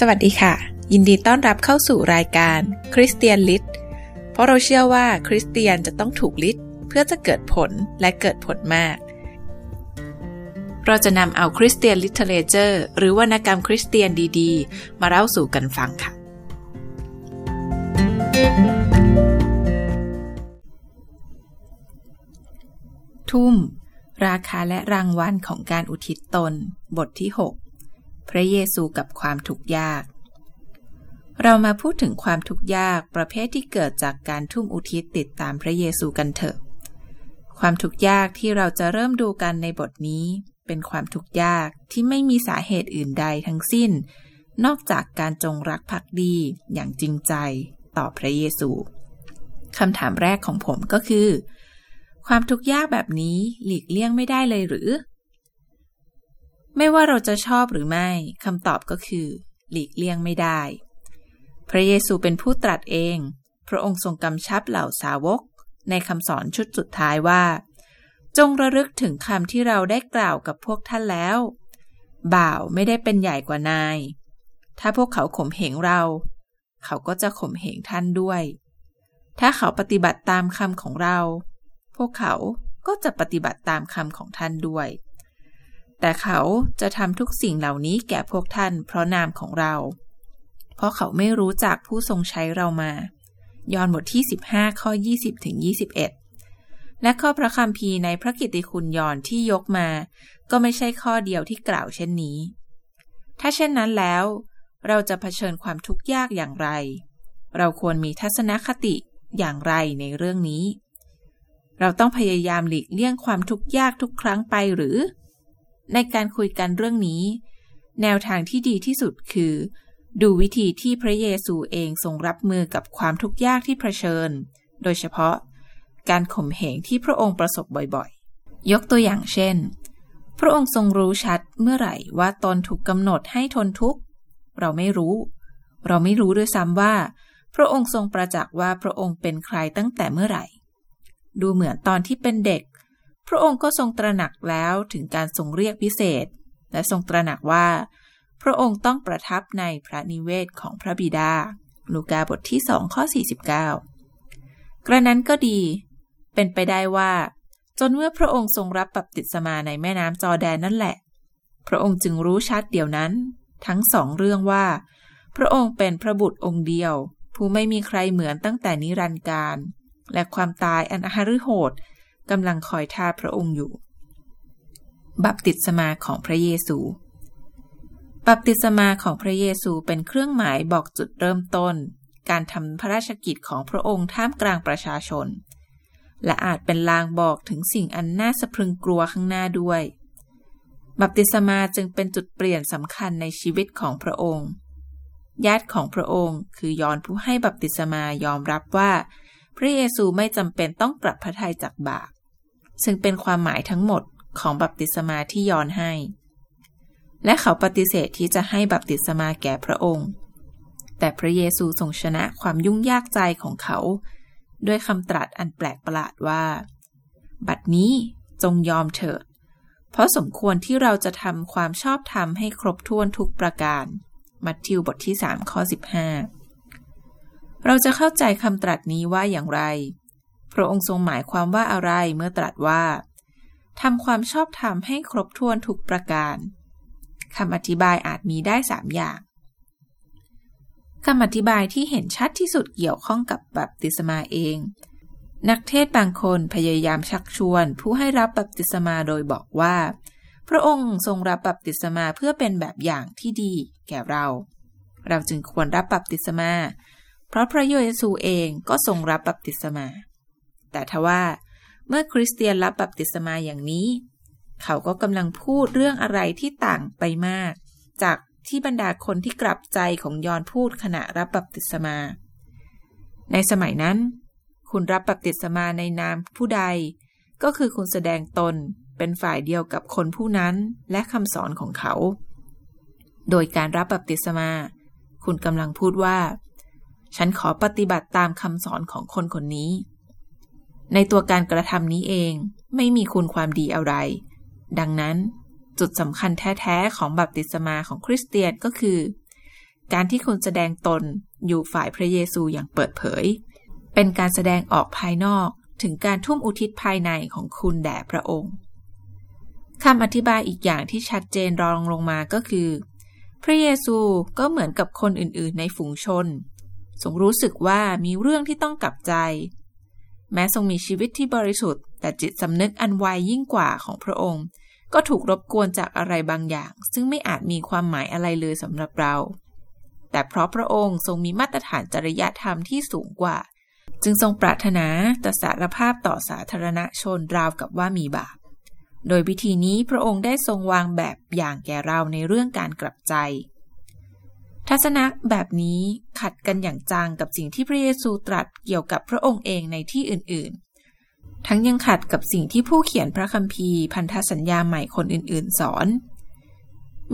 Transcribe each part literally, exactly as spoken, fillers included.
สวัสดีค่ะยินดีต้อนรับเข้าสู่รายการคริสเตียนลิทเพราะเราเชื่อว่าคริสเตียนจะต้องถูกลิทเพื่อจะเกิดผลและเกิดผลมากเราจะนำเอาคริสเตียนลิทเทเรเจอร์หรือวรรณกรรมคริสเตียนดีๆมาเล่าสู่กันฟังค่ะทุ่มราคาและรางวัลของการอุทิศตนบทที่หกพระเยซูกับความทุกข์ยากเรามาพูดถึงความทุกข์ยากประเภทที่เกิดจากการทุ่มอุทิศติดตามพระเยซูกันเถอะความทุกข์ยากที่เราจะเริ่มดูกันในบทนี้เป็นความทุกข์ยากที่ไม่มีสาเหตุอื่นใดทั้งสิ้นนอกจากการจงรักภักดีอย่างจริงใจต่อพระเยซูคำถามแรกของผมก็คือความทุกข์ยากแบบนี้หลีกเลี่ยงไม่ได้เลยหรือไม่ว่าเราจะชอบหรือไม่คำตอบก็คือหลีกเลี่ยงไม่ได้พระเยซูเป็นผู้ตรัสเองพระองค์ทรงกำชับเหล่าสาวกในคำสอนชุดสุดท้ายว่าจงระลึกถึงคำที่เราได้กล่าวกับพวกท่านแล้วบ่าวไม่ได้เป็นใหญ่กว่านายถ้าพวกเขาข่มเหงเราเขาก็จะข่มเหงท่านด้วยถ้าเขาปฏิบัติตามคำของเราพวกเขาก็จะปฏิบัติตามคำของท่านด้วยแต่เขาจะทำทุกสิ่งเหล่านี้แก่พวกท่านเพราะนามของเราเพราะเขาไม่รู้จักผู้ทรงใช้เรามายอห์นบทที่สิบห้าข้อ ยี่สิบถึงยี่สิบเอ็ด และข้อพระคัมภีร์ในพระกิตติคุณยอห์นที่ยกมาก็ไม่ใช่ข้อเดียวที่กล่าวเช่นนี้ถ้าเช่นนั้นแล้วเราจะเผชิญความทุกข์ยากอย่างไรเราควรมีทัศนคติอย่างไรในเรื่องนี้เราต้องพยายามหลีกเลี่ยงความทุกข์ยากทุกครั้งไปหรือในการคุยกันเรื่องนี้แนวทางที่ดีที่สุดคือดูวิธีที่พระเยซูเองทรงรับมือกับความทุกข์ยากที่เผชิญโดยเฉพาะการข่มเหงที่พระองค์ประสบบ่อยๆยกตัวอย่างเช่นพระองค์ทรงรู้ชัดเมื่อไหร่ว่าตนถูกกำหนดให้ทนทุกข์เราไม่รู้เราไม่รู้ด้วยซ้ำว่าพระองค์ทรงประจักษ์ว่าพระองค์เป็นใครตั้งแต่เมื่อไหร่ดูเหมือนตอนที่เป็นเด็กพระองค์ก็ทรงตระหนักแล้วถึงการทรงเรียกพิเศษและทรงตระหนักว่าพระองค์ต้องประทับในพระนิเวศของพระบิดาลูกาบทที่สองข้อสี่สิบเก้ากระนั้นก็ดีเป็นไปได้ว่าจนเมื่อพระองค์ทรงรับบัพติศมาในแม่น้ำจอร์แดนนั่นแหละพระองค์จึงรู้ชัดเดี๋ยวนั้นทั้งสองเรื่องว่าพระองค์เป็นพระบุตรองค์เดียวผู้ไม่มีใครเหมือนตั้งแต่นิรันดร์กาลและความตายอันหฤโหดกำลังคอยท่าพระองค์อยู่บัพติศมาของพระเยซูบัพติศมาของพระเยซูเป็นเครื่องหมายบอกจุดเริ่มต้นการทำพระราชกิจของพระองค์ท่ามกลางประชาชนและอาจเป็นลางบอกถึงสิ่งอันน่าสะพรึงกลัวข้างหน้าด้วยบัพติศมาจึงเป็นจุดเปลี่ยนสำคัญในชีวิตของพระองค์ญาติของพระองค์คือยอห์นผู้ให้บัพติศมายอมรับว่าพระเยซูไม่จำเป็นต้องกลับพระทัยจากบาปซึ่งเป็นความหมายทั้งหมดของบัพติศมาที่ยอห์นให้และเขาปฏิเสธที่จะให้บัพติศมาแก่พระองค์แต่พระเยซูทรงชนะความยุ่งยากใจของเขาด้วยคำตรัสอันแปลกประหลาดว่าบัดนี้จงยอมเถิดเพราะสมควรที่เราจะทำความชอบธรรมให้ครบถ้วนทุกประการมัทธิวบทที่สามข้อสิบห้าเราจะเข้าใจคำตรัสนี้ว่าอย่างไรพระองค์ทรงหมายความว่าอะไรเมื่อตรัสว่าทำความชอบธรรมให้ครบถ้วนทุกประการคำอธิบายอาจมีได้สามอย่างคำอธิบายที่เห็นชัดที่สุดเกี่ยวข้องกับบัพติศมาเองนักเทศน์บางคนพยายามชักชวนผู้ให้รับบัพติศมาโดยบอกว่าพระองค์ทรงรับบัพติศมาเพื่อเป็นแบบอย่างที่ดีแก่เราเราจึงควรรับบัพติศมาเพราะพระเยซูเองก็ทรงรับบัพติศมาแต่ทว่าเมื่อคริสเตียนรับบัพติศมาอย่างนี้เขาก็กำลังพูดเรื่องอะไรที่ต่างไปมากจากที่บรรดาคนที่กลับใจของยอห์นพูดขณะรับบัพติศมาในสมัยนั้นคุณรับบัพติศมาในนามผู้ใดก็คือคุณแสดงตนเป็นฝ่ายเดียวกับคนผู้นั้นและคำสอนของเขาโดยการรับบัพติศมาคุณกำลังพูดว่าฉันขอปฏิบัติตามคำสอนของคนคนนี้ในตัวการกระทำนี้เองไม่มีคุณความดีอะไรดังนั้นจุดสำคัญแท้ๆของบัพติศมาของคริสเตียนก็คือ การที่คนแสดงตนอยู่ฝ่ายพระเยซูอย่างเปิดเผยเป็นการแสดงออกภายนอกถึงการทุ่มอุทิศภายในของคุณแด่พระองค์คำอธิบายอีกอย่างที่ชัดเจนรองลงมาก็คือพระเยซูก็เหมือนกับคนอื่นๆในฝูงชนทรงรู้สึกว่ามีเรื่องที่ต้องกลับใจแม้ทรงมีชีวิตที่บริสุทธิ์แต่จิตสำนึกอันไวยิ่งกว่าของพระองค์ก็ถูกรบกวนจากอะไรบางอย่างซึ่งไม่อาจมีความหมายอะไรเลยสำหรับเราแต่เพราะพระองค์ทรงมีมาตรฐานจริยธรรมที่สูงกว่าจึงทรงปรารถนาจะสารภาพต่อสาธารณชนราวกับว่ามีบาปโดยวิธีนี้พระองค์ได้ทรงวางแบบอย่างแก่เราในเรื่องการกลับใจทัศนะแบบนี้ขัดกันอย่างจังกับสิ่งที่พระเยซูตรัสเกี่ยวกับพระองค์เองในที่อื่นๆทั้งยังขัดกับสิ่งที่ผู้เขียนพระคัมภีร์พันธสัญญาใหม่คนอื่นๆสอน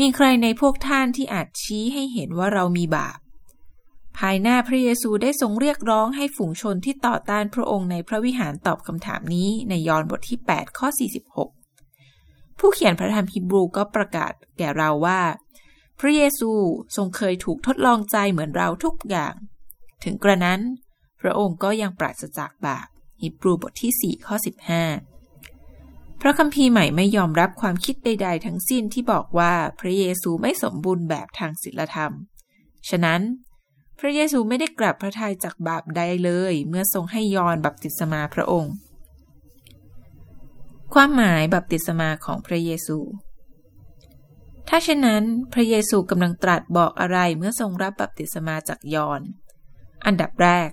มีใครในพวกท่านที่อาจชี้ให้เห็นว่าเรามีบาปภายหน้าพระเยซูได้ทรงเรียกร้องให้ฝูงชนที่ต่อต้านพระองค์ในพระวิหารตอบคำถามนี้ในยอห์นบทที่แปดข้อสี่สิบหกผู้เขียนพระธรรมฮีบรูก็ประกาศแก่เราว่าพระเยซูทรงเคยถูกทดลองใจเหมือนเราทุกอย่างถึงกระนั้นพระองค์ก็ยังปราศจากบาปฮีบรูบทที่สี่ข้อสิบห้าพระคัมภีร์ใหม่ไม่ยอมรับความคิดใดๆทั้งสิ้นที่บอกว่าพระเยซูไม่สมบูรณ์แบบทางศีลธรรมฉะนั้นพระเยซูไม่ได้กลับพระทัยจากบาปใดเลยเมื่อทรงให้ยอห์นบัพติศมาพระองค์ความหมายบัพติศมาของพระเยซูถ้าเช่นนั้นพระเยซูกำลังตรัสบอกอะไรเมื่อทรงรับบัพติศมาจากยอห์นอันดับแรก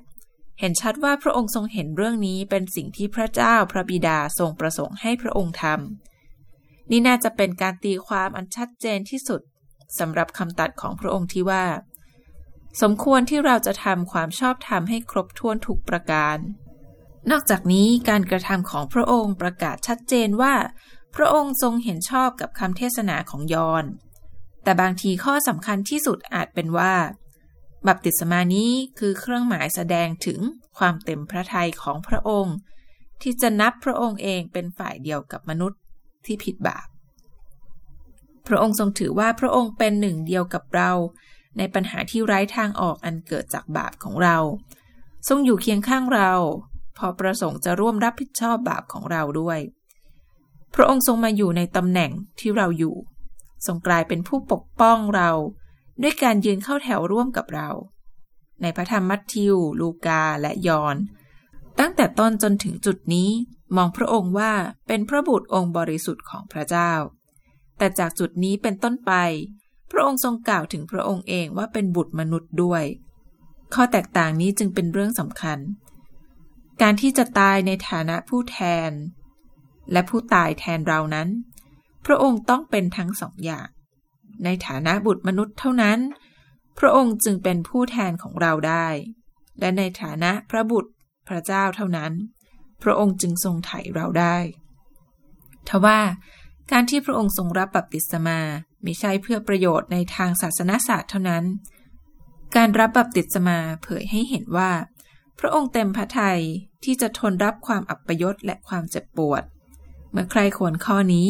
เห็นชัดว่าพระองค์ทรงเห็นเรื่องนี้เป็นสิ่งที่พระเจ้าพระบิดาทรงประสงค์ให้พระองค์ทำนี่น่าจะเป็นการตีความอันชัดเจนที่สุดสำหรับคำตัดของพระองค์ที่ว่าสมควรที่เราจะทำความชอบธรรมให้ครบถ้วนทุกประการนอกจากนี้การกระทำของพระองค์ประกาศชัดเจนว่าพระองค์ทรงเห็นชอบกับคำเทศนาของยอห์นแต่บางทีข้อสำคัญที่สุดอาจเป็นว่าบัพติศมานี้คือเครื่องหมายแสดงถึงความเต็มพระทัยของพระองค์ที่จะนับพระองค์เองเป็นฝ่ายเดียวกับมนุษย์ที่ผิดบาปพระองค์ทรงถือว่าพระองค์เป็นหนึ่งเดียวกับเราในปัญหาที่ไร้ทางออกอันเกิดจากบาปของเราทรงอยู่เคียงข้างเราพอประสงค์จะร่วมรับผิดชอบบาปของเราด้วยพระองค์ทรงมาอยู่ในตำแหน่งที่เราอยู่ทรงกลายเป็นผู้ปกป้องเราด้วยการยืนเข้าแถวร่วมกับเราในพระธรรมมัทธิวลูกาและยอห์นตั้งแต่ต้นจนถึงจุดนี้มองพระองค์ว่าเป็นพระบุตรองค์บริสุทธิ์ของพระเจ้าแต่จากจุดนี้เป็นต้นไปพระองค์ทรงกล่าวถึงพระองค์เองว่าเป็นบุตรมนุษย์ด้วยข้อแตกต่างนี้จึงเป็นเรื่องสำคัญการที่จะตายในฐานะผู้แทนและผู้ตายแทนเรานั้นพระองค์ต้องเป็นทั้งสองอย่างในฐานะบุตรมนุษย์เท่านั้นพระองค์จึงเป็นผู้แทนของเราได้และในฐานะพระบุตรพระเจ้าเท่านั้นพระองค์จึงทรงไถ่เราได้ทว่าการที่พระองค์ทรงรับบัพติศมามิใช่เพื่อประโยชน์ในทางศาสนศาสตร์เท่านั้นการรับบัพติศมาเผยให้เห็นว่าพระองค์เต็มพระทัยที่จะทนรับความอัปยศและความเจ็บปวดเมื่อใครควรข้อนี้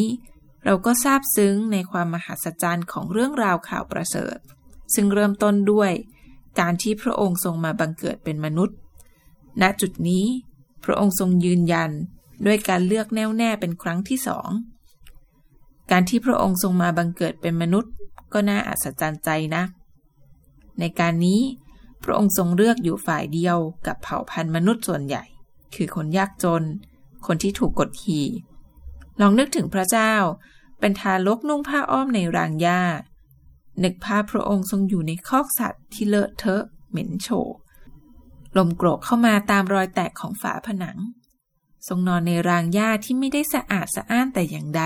เราก็ซาบซึ้งในความมหัศจรรย์ของเรื่องราวข่าวประเสริฐซึ่งเริ่มต้นด้วยการที่พระองค์ทรงมาบังเกิดเป็นมนุษย์ณจุดนี้พระองค์ทรงยืนยันด้วยการเลือกแน่วแน่เป็นครั้งที่สองการที่พระองค์ทรงมาบังเกิดเป็นมนุษย์ก็น่าอัศจรรย์ใจนะในการนี้พระองค์ทรงเลือกอยู่ฝ่ายเดียวกับเผ่าพันธุ์มนุษย์ส่วนใหญ่คือคนยากจนคนที่ถูกกดขี่ลองนึกถึงพระเจ้าเป็นทารกนุ่งผ้าอ้อมในรางหญ้านึกภาพพระองค์ทรงอยู่ในคอกสัตว์ที่เลอะเทอะเหม็นโชยลมโกรกเข้ามาตามรอยแตกของฝาผนังทรงนอนในรางหญ้าที่ไม่ได้สะอาดสะอ้านแต่อย่างใด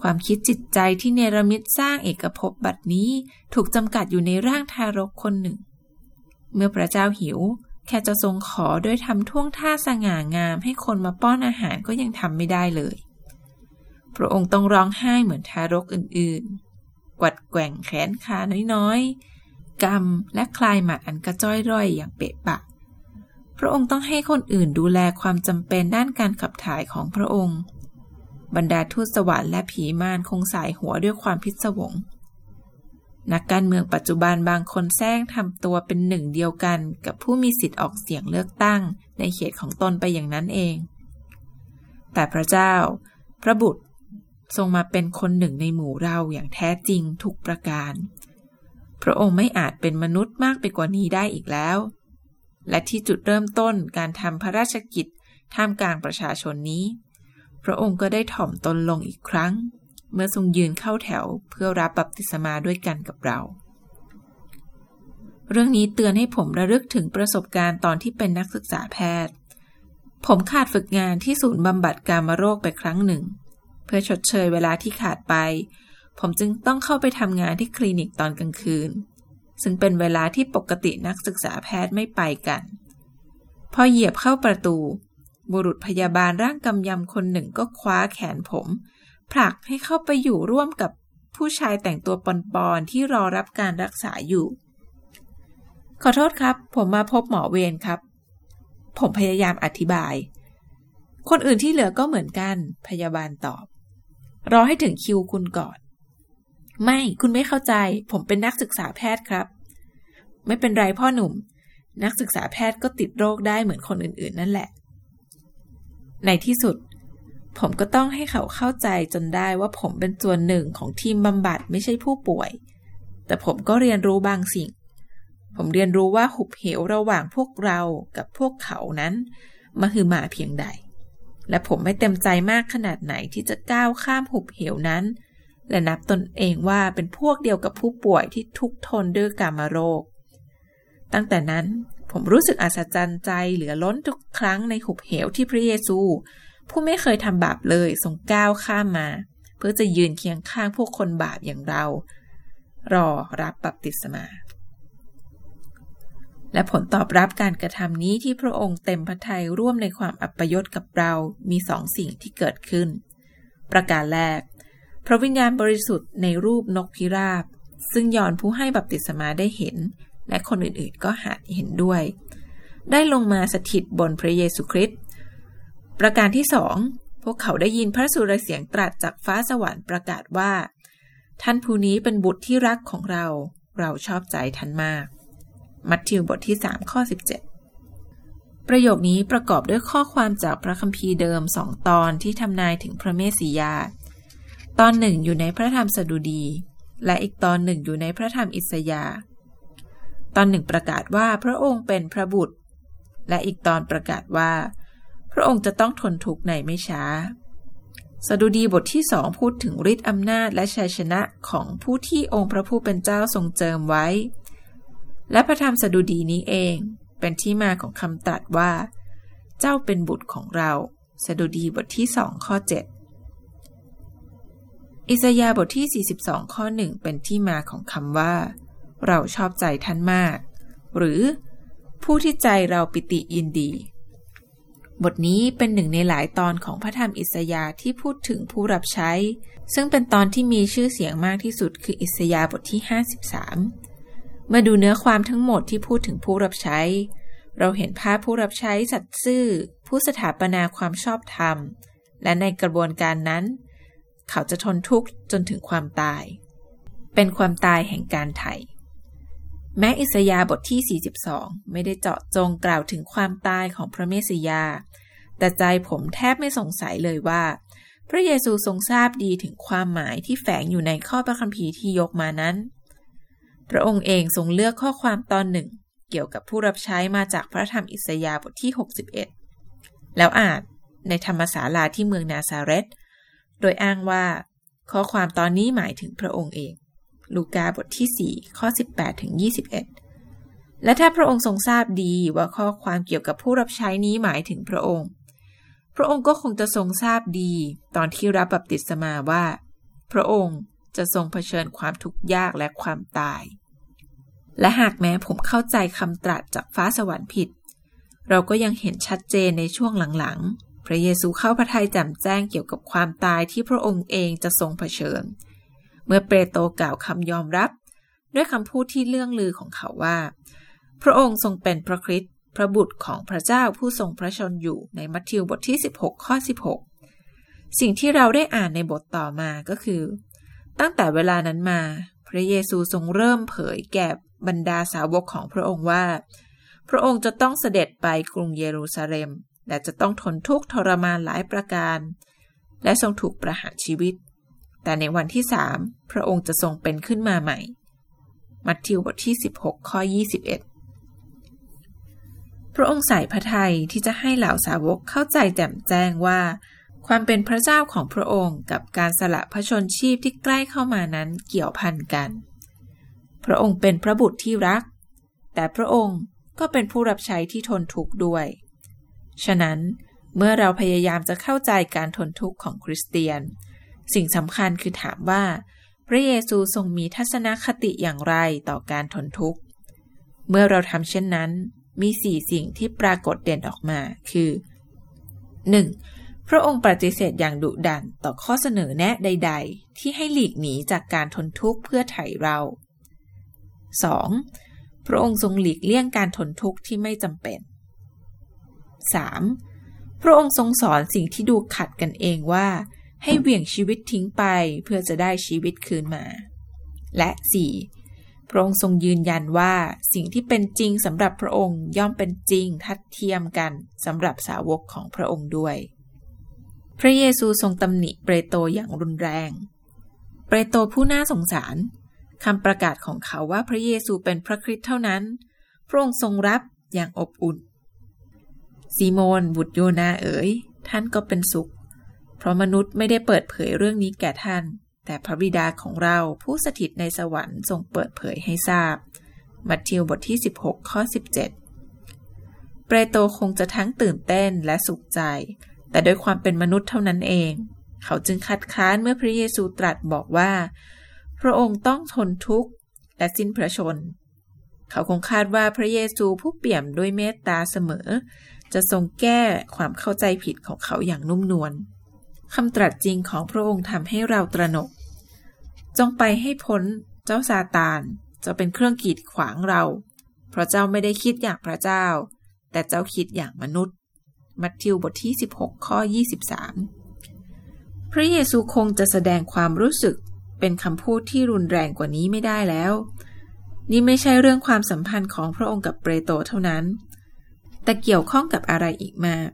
ความคิดจิตใจที่เนรมิตสร้างเอกภพบัดนี้ถูกจำกัดอยู่ในร่างทารกคนหนึ่งเมื่อพระเจ้าหิวแค่จะทรงขอโดยทำท่วงท่าสง่างามให้คนมาป้อนอาหารก็ยังทำไม่ได้เลยพระองค์ต้องร้องไห้เหมือนทารกอื่นๆกวัดแกว่งแขนขาน้อยๆกำและคลายหมัดอันกระจ้อยร่อยอย่างเปะปะพระองค์ต้องให้คนอื่นดูแลความจำเป็นด้านการขับถ่ายของพระองค์บรรดาทูตสวรรค์และผีมารคงสายหัวด้วยความพิศวง นักการเมืองปัจจุบันบางคนแซงทำตัวเป็นหนึ่งเดียวกันกับผู้มีสิทธิ์ออกเสียงเลือกตั้งในเขตของตนไปอย่างนั้นเองแต่พระเจ้าพระบุตรทรงมาเป็นคนหนึ่งในหมู่เราอย่างแท้จริงทุกประการพระองค์ไม่อาจเป็นมนุษย์มากไปกว่านี้ได้อีกแล้วและที่จุดเริ่มต้นการทำพระราชกิจท่ามกลางประชาชนนี้พระองค์ก็ได้ถ่อมตนลงอีกครั้งเมื่อทรงยืนเข้าแถวเพื่อรับบัพติศมาด้วยกันกับเราเรื่องนี้เตือนให้ผมระลึกถึงประสบการณ์ตอนที่เป็นนักศึกษาแพทย์ผมขาดฝึกงานที่ศูนย์บำบัดกามโรคไปครั้งหนึ่งเพื่อชดเชยเวลาที่ขาดไปผมจึงต้องเข้าไปทำงานที่คลินิกตอนกลางคืนซึ่งเป็นเวลาที่ปกตินักศึกษาแพทย์ไม่ไปกันพอเหยียบเข้าประตูบุรุษพยาบาลร่างกำยำคนหนึ่งก็คว้าแขนผมผลักให้เข้าไปอยู่ร่วมกับผู้ชายแต่งตัวปอนๆที่รอรับการรักษาอยู่ขอโทษครับผมมาพบหมอเวรครับผมพยายามอธิบายคนอื่นที่เหลือก็เหมือนกันพยาบาลตอบรอให้ถึงคิวคุณก่อนไม่คุณไม่เข้าใจผมเป็นนักศึกษาแพทย์ครับไม่เป็นไรพ่อหนุ่มนักศึกษาแพทย์ก็ติดโรคได้เหมือนคนอื่นๆนั่นแหละในที่สุดผมก็ต้องให้เขาเข้าใจจนได้ว่าผมเป็นส่วนหนึ่งของทีมบำบัดไม่ใช่ผู้ป่วยแต่ผมก็เรียนรู้บางสิ่งผมเรียนรู้ว่าหุบเหวระหว่างพวกเรากับพวกเขานั้นมหึมาเพียงใดและผมไม่เต็มใจมากขนาดไหนที่จะก้าวข้ามหุบเหวนั้นและนับตนเองว่าเป็นพวกเดียวกับผู้ป่วยที่ทุกข์ทนด้วยกามโรคตั้งแต่นั้นผมรู้สึกอัศจรรย์ใจเหลือล้นทุกครั้งในหุบเหวที่พระเยซูผู้ไม่เคยทำบาปเลยทรงก้าวข้ามมาเพื่อจะยืนเคียงข้างพวกคนบาปอย่างเรารอรับบัพติศมาและผลตอบรับการกระทำนี้ที่พระองค์เต็มพระทัยร่วมในความอัปยศกับเรามีสองสิ่งที่เกิดขึ้นประการแรกพระวิญญาณบริสุทธิ์ในรูปนกพิราบซึ่งยอห์นผู้ให้บัพติศมาได้เห็นและคนอื่นๆก็หาเห็นด้วยได้ลงมาสถิตบนพระเยซูคริสต์ประการที่สองพวกเขาได้ยินพระสุรเสียงตรัสจากฟ้าสวรรค์ประกาศว่าท่านผู้นี้เป็นบุตรที่รักของเราเราชอบใจท่านมากมัทธิวบทที่สามข้อสิบเจ็ดประโยคนี้ประกอบด้วยข้อความจากพระคัมภีร์เดิมสองตอนที่ทำนายถึงพระเมสสิยาตอนหนึ่งอยู่ในพระธรรมสดุดีและอีกตอนหนึ่งอยู่ในพระธรรมอิสยาห์ตอนหนึ่งประกาศว่าพระองค์เป็นพระบุตรและอีกตอนประกาศว่าพระองค์จะต้องทนทุกข์ในไม่ช้าสดุดีบทที่สองพูดถึงฤทธิ์อำนาจและชัยชนะของผู้ที่องค์พระผู้เป็นเจ้าทรงเจิมไว้และพระธรรมสดุดีนี้เองเป็นที่มาของคำตรัสว่าเจ้าเป็นบุตรของเราสดุดีบทที่สองข้อเจ็ดอิสยาห์บทที่สี่สิบสองข้อหนึ่งเป็นที่มาของคำว่าเราชอบใจท่านมากหรือผู้ที่ใจเราปิติยินดีบทนี้เป็นหนึ่งในหลายตอนของพระธรรมอิสยาห์ที่พูดถึงผู้รับใช้ซึ่งเป็นตอนที่มีชื่อเสียงมากที่สุดคืออิสยาห์บทที่ห้าสิบสามเมื่อดูเนื้อความทั้งหมดที่พูดถึงผู้รับใช้เราเห็นภาพผู้รับใช้สัตย์ซื่อผู้สถาปนาความชอบธรรมและในกระบวนการนั้นเขาจะทนทุกข์จนถึงความตายเป็นความตายแห่งการไถ่แม้อิสยาห์บทที่สี่สิบสองไม่ได้เจาะจงกล่าวถึงความตายของพระเมสสิยาแต่ใจผมแทบไม่สงสัยเลยว่าพระเยซูทรงทราบดีถึงความหมายที่แฝงอยู่ในข้อพระคัมภีร์ที่ยกมานั้นพระองค์เองทรงเลือกข้อความตอนหนึ่งเกี่ยวกับผู้รับใช้มาจากพระธรรมอิสยาห์บทที่หกสิบเอ็ดแล้วอ่านในธรรมศาลาที่เมืองนาซาเรตโดยอ้างว่าข้อความตอนนี้หมายถึงพระองค์เองลูกาบทที่สี่ข้อสิบแปดถึงยี่สิบเอ็ดและถ้าพระองค์ทรงทราบดีว่าข้อความเกี่ยวกับผู้รับใช้นี้หมายถึงพระองค์พระองค์ก็คงจะทรงทราบดีตอนที่รับบัพติศมาว่าพระองค์จะทรงเผชิญความทุกข์ยากและความตายและหากแม้ผมเข้าใจคำตรัสจากฟ้าสวรรค์ผิดเราก็ยังเห็นชัดเจนในช่วงหลังๆพระเยซูเข้าพระทัยแจ่มแจ้งเกี่ยวกับความตายที่พระองค์เองจะทรงเผชิญเมื่อเปโตรกล่าวคำยอมรับด้วยคำพูดที่เลื่องลือของเขาว่าพระองค์ทรงเป็นพระคริสต์พระบุตรของพระเจ้าผู้ทรงพระชนอยู่ในมัทธิวบทที่สิบหกข้อสิบหกสิ่งที่เราได้อ่านในบทต่อมาก็คือ ตั้งแต่เวลานั้นมาพระเยซูทรงเริ่มเผยแก่บรรดาสาวกของพระองค์ว่าพระองค์จะต้องเสด็จไปกรุงเยรูซาเล็มและจะต้องทนทุกข์ทรมานหลายประการและทรงถูกประหารชีวิตแต่ในวันที่สามพระองค์จะทรงเป็นขึ้นมาใหม่มัทธิวบทที่สิบหกข้อยี่สิบเอ็ดพระองค์ใส่พระทัยที่จะให้เหล่าสาวกเข้าใจแจ่มแจ้งว่าความเป็นพระเจ้าของพระองค์กับการสละพระชนชีพที่ใกล้เข้ามานั้นเกี่ยวพันกันพระองค์เป็นพระบุตรที่รักแต่พระองค์ก็เป็นผู้รับใช้ที่ทนทุกข์ด้วยฉะนั้นเมื่อเราพยายามจะเข้าใจการทนทุกข์ของคริสเตียนสิ่งสำคัญคือถามว่าพระเยซูทรงมีทัศนคติอย่างไรต่อการทนทุกข์เมื่อเราทำเช่นนั้นมีสี่สิ่งที่ปรากฏเด่นออกมาคือ หนึ่ง. พระองค์ปฏิเสธอย่างดุดันต่อข้อเสนอแนะใดๆที่ให้หลีกหนีจากการทนทุกข์เพื่อไถ่เรา สอง. พระองค์ทรงหลีกเลี่ยงการทนทุกข์ที่ไม่จำเป็น สาม. พระองค์ทรงสอนสิ่งที่ดูขัดกันเองว่าให้เหวี่ยงชีวิตทิ้งไปเพื่อจะได้ชีวิตคืนมาและ สี่. พระองค์ทรงยืนยันว่าสิ่งที่เป็นจริงสำหรับพระองค์ย่อมเป็นจริงทัดเทียมกันสำหรับสาวกของพระองค์ด้วยพระเยซูทรงตำหนิเปโตรอย่างรุนแรงเปโตรผู้น่าสงสารคำประกาศของเขาว่าพระเยซูเป็นพระคริสต์เท่านั้นพระองค์ทรงรับอย่างอบอุ่นซีโมนบุตรโยนาเอ๋ยท่านก็เป็นสุขเพราะมนุษย์ไม่ได้เปิดเผยเรื่องนี้แก่ท่านแต่พระบิดาของเราผู้สถิตในสวรรค์ทรงเปิดเผยให้ทราบมัทธิวบทที่สิบหกข้อสิบเจ็ดเปโตรคงจะทั้งตื่นเต้นและสุขใจแต่ด้วยความเป็นมนุษย์เท่านั้นเองเขาจึงคัดค้านเมื่อพระเยซูตรัสบอกว่าพระองค์ต้องทนทุกข์และสิ้นพระชนม์เขาคงคาดว่าพระเยซูผู้เปี่ยมด้วยเมตตาเสมอจะทรงแก้ความเข้าใจผิดของเขาอย่างนุ่มนวลคำตรัสจริงของพระองค์ทำให้เราตระหนกจงไปให้พ้นเจ้าซาตานจะเป็นเครื่องกีดขวางเราเพราะเจ้าไม่ได้คิดอย่างพระเจ้าแต่เจ้าคิดอย่างมนุษย์มัทธิวบทที่สิบหกข้อยี่สิบสามพระเยซูคงจะแสดงความรู้สึกเป็นคำพูดที่รุนแรงกว่านี้ไม่ได้แล้วนี่ไม่ใช่เรื่องความสัมพันธ์ของพระองค์กับเปโตรเท่านั้นแต่เกี่ยวข้องกับอะไรอีกมาก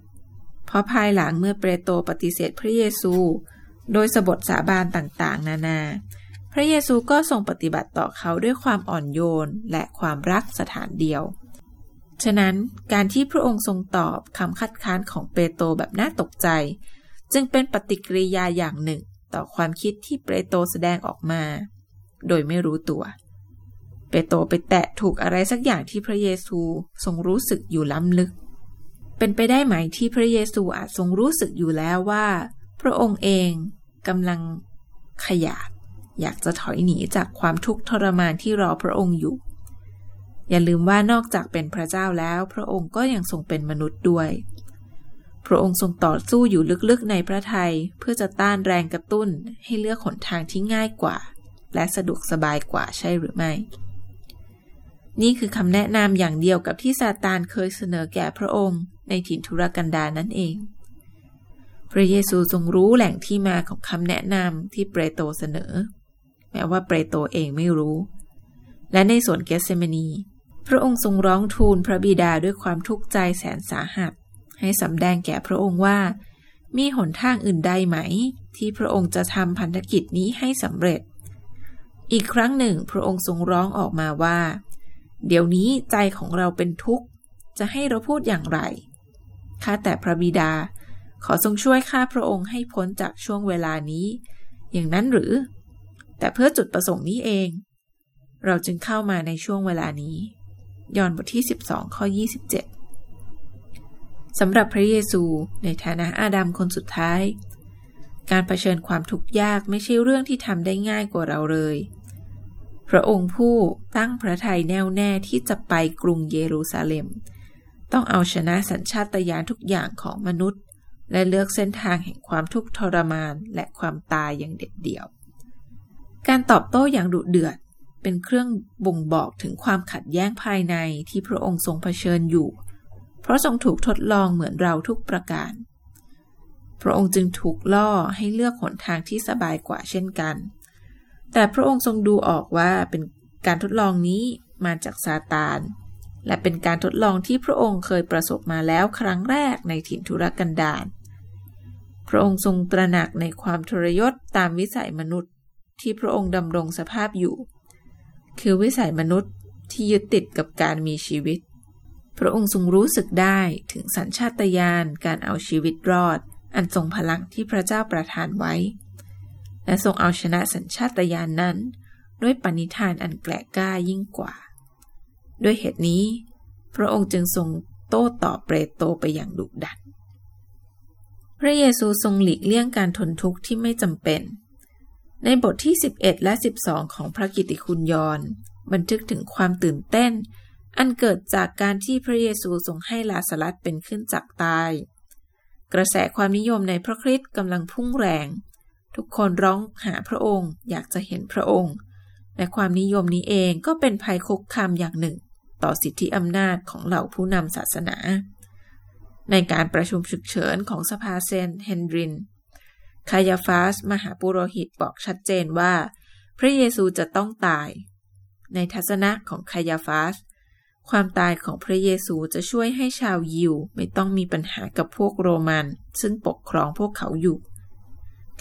เพราะภายหลังเมื่อเปโตรปฏิเสธพระเยซูโดยสบถสาบานต่างๆนานาพระเยซูก็ทรงปฏิบัติต่อเขาด้วยความอ่อนโยนและความรักสถานเดียวฉะนั้นการที่พระองค์ทรงตอบคำคัดค้านของเปโตรแบบน่าตกใจจึงเป็นปฏิกิริยาอย่างหนึ่งต่อความคิดที่เปโตรแสดงออกมาโดยไม่รู้ตัวเปโตรไปแตะถูกอะไรสักอย่างที่พระเยซูทรงรู้สึกอยู่ล้ำลึกเป็นไปได้ไหมที่พระเยซูอาจทรงรู้สึกอยู่แล้วว่าพระองค์เองกำลังขยาดอยากจะถอยหนีจากความทุกข์ทรมานที่รอพระองค์อยู่อย่าลืมว่านอกจากเป็นพระเจ้าแล้วพระองค์ก็ยังทรงเป็นมนุษย์ด้วยพระองค์ทรงต่อสู้อยู่ลึกๆในพระทัยเพื่อจะต้านแรงกระตุ้นให้เลือกหนทางที่ง่ายกว่าและสะดวกสบายกว่าใช่หรือไม่นี่คือคำแนะนำอย่างเดียวกับที่ซาตานเคยเสนอแก่พระองค์ในถิ่นทุรกันดารนั่นเองพระเยซูทรงรู้แหล่งที่มาของคำแนะนำที่เปโตรเสนอแม้ว่าเปโตรเองไม่รู้และในสวนเกสเซมานีพระองค์ทรงร้องทูลพระบิดาด้วยความทุกข์ใจแสนสาหัสให้สำแดงแก่พระองค์ว่ามีหนทางอื่นใดไหมที่พระองค์จะทำพันธกิจนี้ให้สำเร็จอีกครั้งหนึ่งพระองค์ทรงร้องออกมาว่าเดี๋ยวนี้ใจของเราเป็นทุกข์จะให้เราพูดอย่างไรข้าแต่พระบิดาขอทรงช่วยข้าพระองค์ให้พ้นจากช่วงเวลานี้อย่างนั้นหรือแต่เพื่อจุดประสงค์นี้เองเราจึงเข้ามาในช่วงเวลานี้ยอห์นบทที่สิบสองข้อยี่สิบเจ็ดสำหรับพระเยซูในฐานะอาดัมคนสุดท้ายการเผชิญความทุกข์ยากไม่ใช่เรื่องที่ทำได้ง่ายกว่าเราเลยพระองค์ผู้ตั้งพระทัยแน่วแน่ที่จะไปกรุงเยรูซาเล็มต้องเอาชนะสัญชาตญาณทุกอย่างของมนุษย์และเลือกเส้นทางแห่งความทุกข์ทรมานและความตายอย่างเด็ดเดี่ยวการตอบโต้อย่างดุเดือดเป็นเครื่องบ่งบอกถึงความขัดแย้งภายในที่พระองค์ทรงเผชิญอยู่เพราะทรงถูกทดลองเหมือนเราทุกประการพระองค์จึงถูกล่อให้เลือกหนทางที่สบายกว่าเช่นกัน แต่พระองค์ทรงดูออกว่าเป็นการทดลองนี้มาจากซาตานและเป็นการทดลองที่พระองค์เคยประสบมาแล้วครั้งแรกในถิ่นทุรกันดารพระองค์ทรงตระหนักในความทรยศตามวิสัยมนุษย์ที่พระองค์ดำรงสภาพอยู่คือวิสัยมนุษย์ที่ยึดติดกับการมีชีวิตพระองค์ทรงรู้สึกได้ถึงสัญชาตญาณการเอาชีวิตรอดอันทรงพลังที่พระเจ้าประทานไว้และทรงเอาชนะสัญชาตญาณ น, นั้นด้วยปณิธานอันแกร่งกล้ายิ่งกว่าด้วยเหตุนี้พระองค์จึงทรงโต้ตอบเปโตรไปอย่างดุดันพระเยซูทรงหลีกเลี่ยงการทนทุกข์ที่ไม่จำเป็นในบทที่สิบเอ็ดและสิบสองของพระกิตติคุณยอห์นบันทึกถึงความตื่นเต้นอันเกิดจากการที่พระเยซูทรงให้ลาซารัสเป็นขึ้นจากตายกระแสความนิยมในพระคริสต์กำลังพุ่งแรงทุกคนร้องหาพระองค์อยากจะเห็นพระองค์และความนิยมนี้เองก็เป็นภัยคุกคามอย่างหนึ่งต่อสิทธิอำนาจของเหล่าผู้นำศาสนาในการประชุมฉุกเฉินของสภาเซนเฮนดรินคายาฟาสมหาปุโรหิตบอกชัดเจนว่าพระเยซูจะต้องตายในทัศนะของคายาฟาสความตายของพระเยซูจะช่วยให้ชาวยิวไม่ต้องมีปัญหากับพวกโรมันซึ่งปกครองพวกเขาอยู่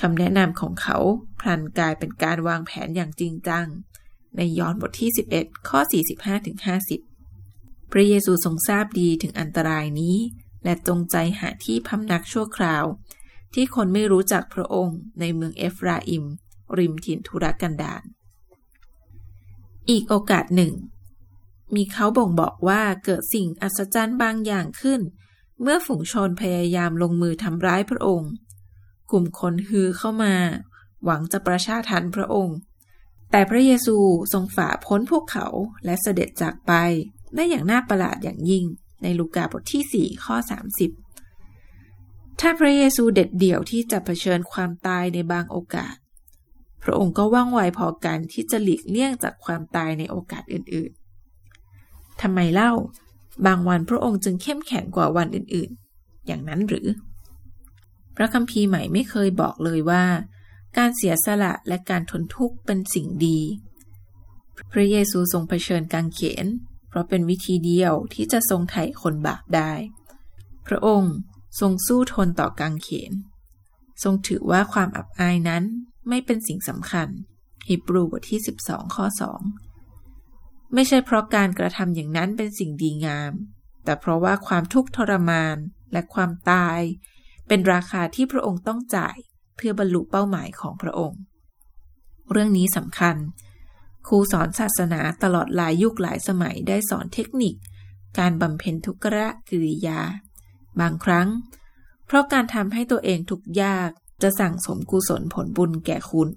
คำแนะนำของเขาพลันกลายเป็นการวางแผนอย่างจริงจังในยอห์นบทที่สิบเอ็ดข้อ สี่สิบห้าถึงห้าสิบ พระเยซูทรงทราบดีถึงอันตรายนี้และจงใจหาที่พำนักชั่วคราวที่คนไม่รู้จักพระองค์ในเมืองเอฟราอิมริมถิ่นทุรกันดารอีกโอกาสหนึ่งมีเขาบ่งบอกว่าเกิดสิ่งอัศจรรย์บางอย่างขึ้นเมื่อฝูงชนพยายามลงมือทำร้ายพระองค์กลุ่มคนฮือเข้ามาหวังจะประชาทัณฑ์พระองค์แต่พระเยซูทรงฝ่าพ้นพวกเขาและเสด็จจากไปได้อย่างน่าประหลาดอย่างยิ่งในลูกาบทที่สี่ข้อสามสิบถ้าพระเยซูเด็ดเดี่ยวที่จะเผชิญความตายในบางโอกาสพระองค์ก็ว่องไวพอกันที่จะหลีกเลี่ยงจากความตายในโอกาสอื่นๆทำไมเล่าบางวันพระองค์จึงเข้มแข็งกว่าวันอื่นๆอย่างนั้นหรือพระคัมภีร์ใหม่ไม่เคยบอกเลยว่าการเสียสละและการทนทุกข์เป็นสิ่งดีพระเยซูทรงเผชิญกางเขนเพราะเป็นวิธีเดียวที่จะทรงไถ่คนบาปได้พระองค์ทรงสู้ทนต่อกางเขนทรงถือว่าความอับอายนั้นไม่เป็นสิ่งสำคัญฮีบรูบทที่สิบสองข้อสองไม่ใช่เพราะการกระทำอย่างนั้นเป็นสิ่งดีงามแต่เพราะว่าความทุกข์ทรมานและความตายเป็นราคาที่พระองค์ต้องจ่ายเพื่อบรรลุเป้าหมายของพระองค์เรื่องนี้สำคัญครูสอนศาสนาตลอดหลายยุคหลายสมัยได้สอนเทคนิคการบำเพ็ญทุกขกิริยาบางครั้งเพราะการทำให้ตัวเองทุกข์ยากจะสั่งสมกุศลผลบุญแก่คุณ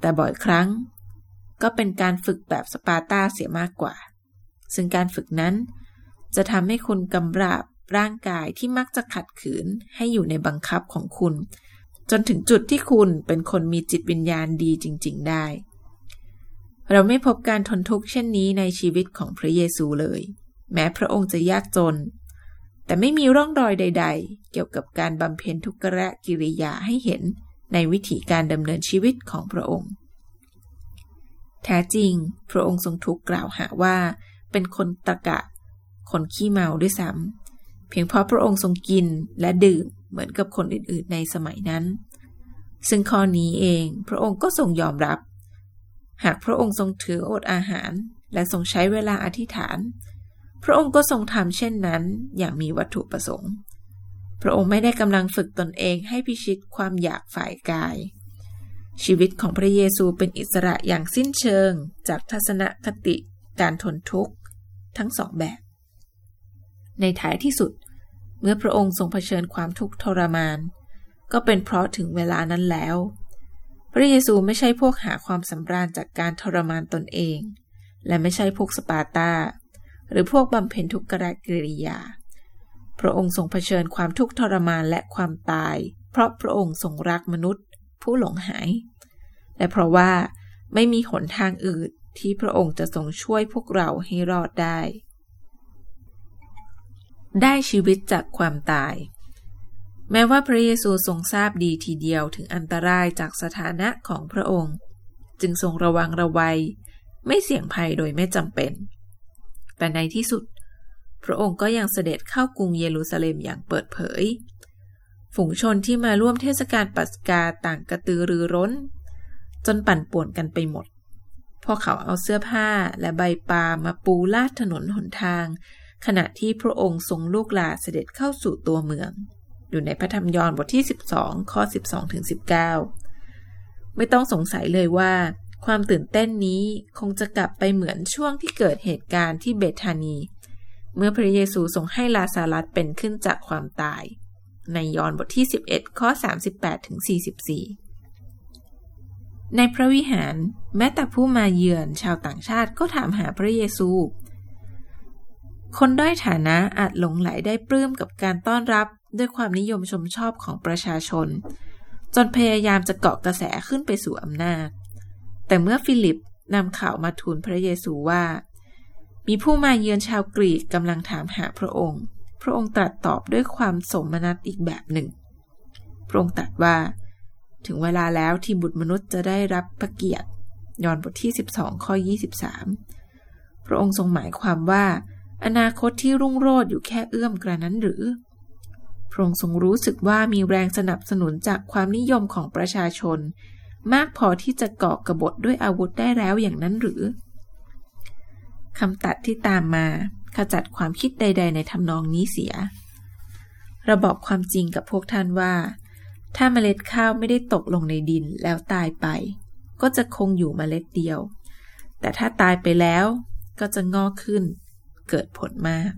แต่บ่อยครั้งก็เป็นการฝึกแบบสปาร์ตาเสียมากกว่าซึ่งการฝึกนั้นจะทำให้คุณกำราบร่างกายที่มักจะขัดขืนให้อยู่ในบังคับของคุณจนถึงจุดที่คุณเป็นคนมีจิตวิญญาณดีจริงๆได้เราไม่พบการทนทุกข์เช่นนี้ในชีวิตของพระเยซูเลยแม้พระองค์จะยากจนแต่ไม่มีร่องรอยใดๆเกี่ยวกับการบำเพ็ญทุกขกิริยาให้เห็นในวิถีการดำเนินชีวิตของพระองค์แท้จริงพระองค์ทรงถูกกล่าวหาว่าเป็นคนตะกะคนขี้เมาด้วยซ้ำเพียงเพราะพระองค์ทรงกินและดื่มเหมือนกับคนอื่นๆในสมัยนั้นซึ่งข้อนี้เองพระองค์ก็ทรงยอมรับหากพระองค์ทรงถืออดอาหารและทรงใช้เวลาอธิษฐานพระองค์ก็ทรงทำเช่นนั้นอย่างมีวัตถุประสงค์พระองค์ไม่ได้กำลังฝึกตนเองให้พิชิตความอยากฝ่ายกายชีวิตของพระเยซูเป็นอิสระอย่างสิ้นเชิงจากทัศนคติการทนทุกข์ทั้งสองแบบในท้ายที่สุดเมื่อพระองค์ทรงเผชิญความทุกข์ทรมานก็เป็นเพราะถึงเวลานั้นแล้วพระเยซูไม่ใช่พวกหาความสำราญจากการทรมานตนเองและไม่ใช่พวกสปาร์ตาหรือพวกบำเพ็ญทุกขกิริยาพระองค์ทรงเผชิญความทุกข์ทรมานและความตายเพราะพระองค์ทรงรักมนุษย์ผู้หลงหายและเพราะว่าไม่มีหนทางอื่นที่พระองค์จะทรงช่วยพวกเราให้รอดได้ได้ชีวิตจากความตายแม้ว่าพระเยซูทรงทราบดีทีเดียวถึงอันตรายจากสถานะของพระองค์ จึงทรงระวังระวัยไม่เสี่ยงภัยโดยไม่จำเป็นแต่ในที่สุดพระองค์ก็ยังเสด็จเข้ากรุงเยรูซาเล็มอย่างเปิดเผยฝูงชนที่มาร่วมเทศกาลปัสกาต่างกระตือรือร้นจนปั่นป่วนกันไปหมดพวกเขาเอาเสื้อผ้าและใบปามาปูลาดถนนหนทางขณะที่พระองค์ทรงลูกลาเสด็จเข้าสู่ตัวเมืองอยู่ในพระธรรมยอห์นบทที่สิบสองข้อ สิบสองถึงสิบเก้า ไม่ต้องสงสัยเลยว่าความตื่นเต้นนี้คงจะกลับไปเหมือนช่วงที่เกิดเหตุการณ์ที่เบธานีเมื่อพระเยซูทรงให้ลาซารัสเป็นขึ้นจากความตายในยอห์นบทที่สิบเอ็ดข้อ สามสิบแปดถึงสี่สิบสี่ ในพระวิหารแม้แต่ผู้มาเยือนชาวต่างชาติก็ถามหาพระเยซูคนด้อยฐานะอาจหลงไหลได้ปลื้มกับการต้อนรับด้วยความนิยมชมชอบของประชาชนจนพยายามจะเกาะกระแสขึ้นไปสู่อำนาจแต่เมื่อฟิลิปนำข่าวมาทูลพระเยซูว่ามีผู้มาเยือนชาวกรีกกำลังถามหาพระองค์พระองค์ตรัสตอบด้วยความสมนัสอีกแบบหนึ่งพระองค์ตรัสว่าถึงเวลาแล้วที่บุตรมนุษย์จะได้รับพระเกียรติยอห์นบทที่สิบสองข้อยี่สิบสามพระองค์ทรงหมายความว่าอนาคตที่รุ่งโรจน์อยู่แค่เอื้อมกระนั้นหรือพระองค์ทรงรู้สึกว่ามีแรงสนับสนุนจากความนิยมของประชาชนมากพอที่จะก่อกบฏด้วยอาวุธได้แล้วอย่างนั้นหรือคำตัดที่ตามมาขจัดความคิดใดๆในทำนองนี้เสียเราบอกความจริงกับพวกท่านว่าถ้าเมล็ดข้าวไม่ได้ตกลงในดินแล้วตายไปก็จะคงอยู่เมล็ดเดียวแต่ถ้าตายไปแล้วก็จะงอกขึ้นเกิดผลมาก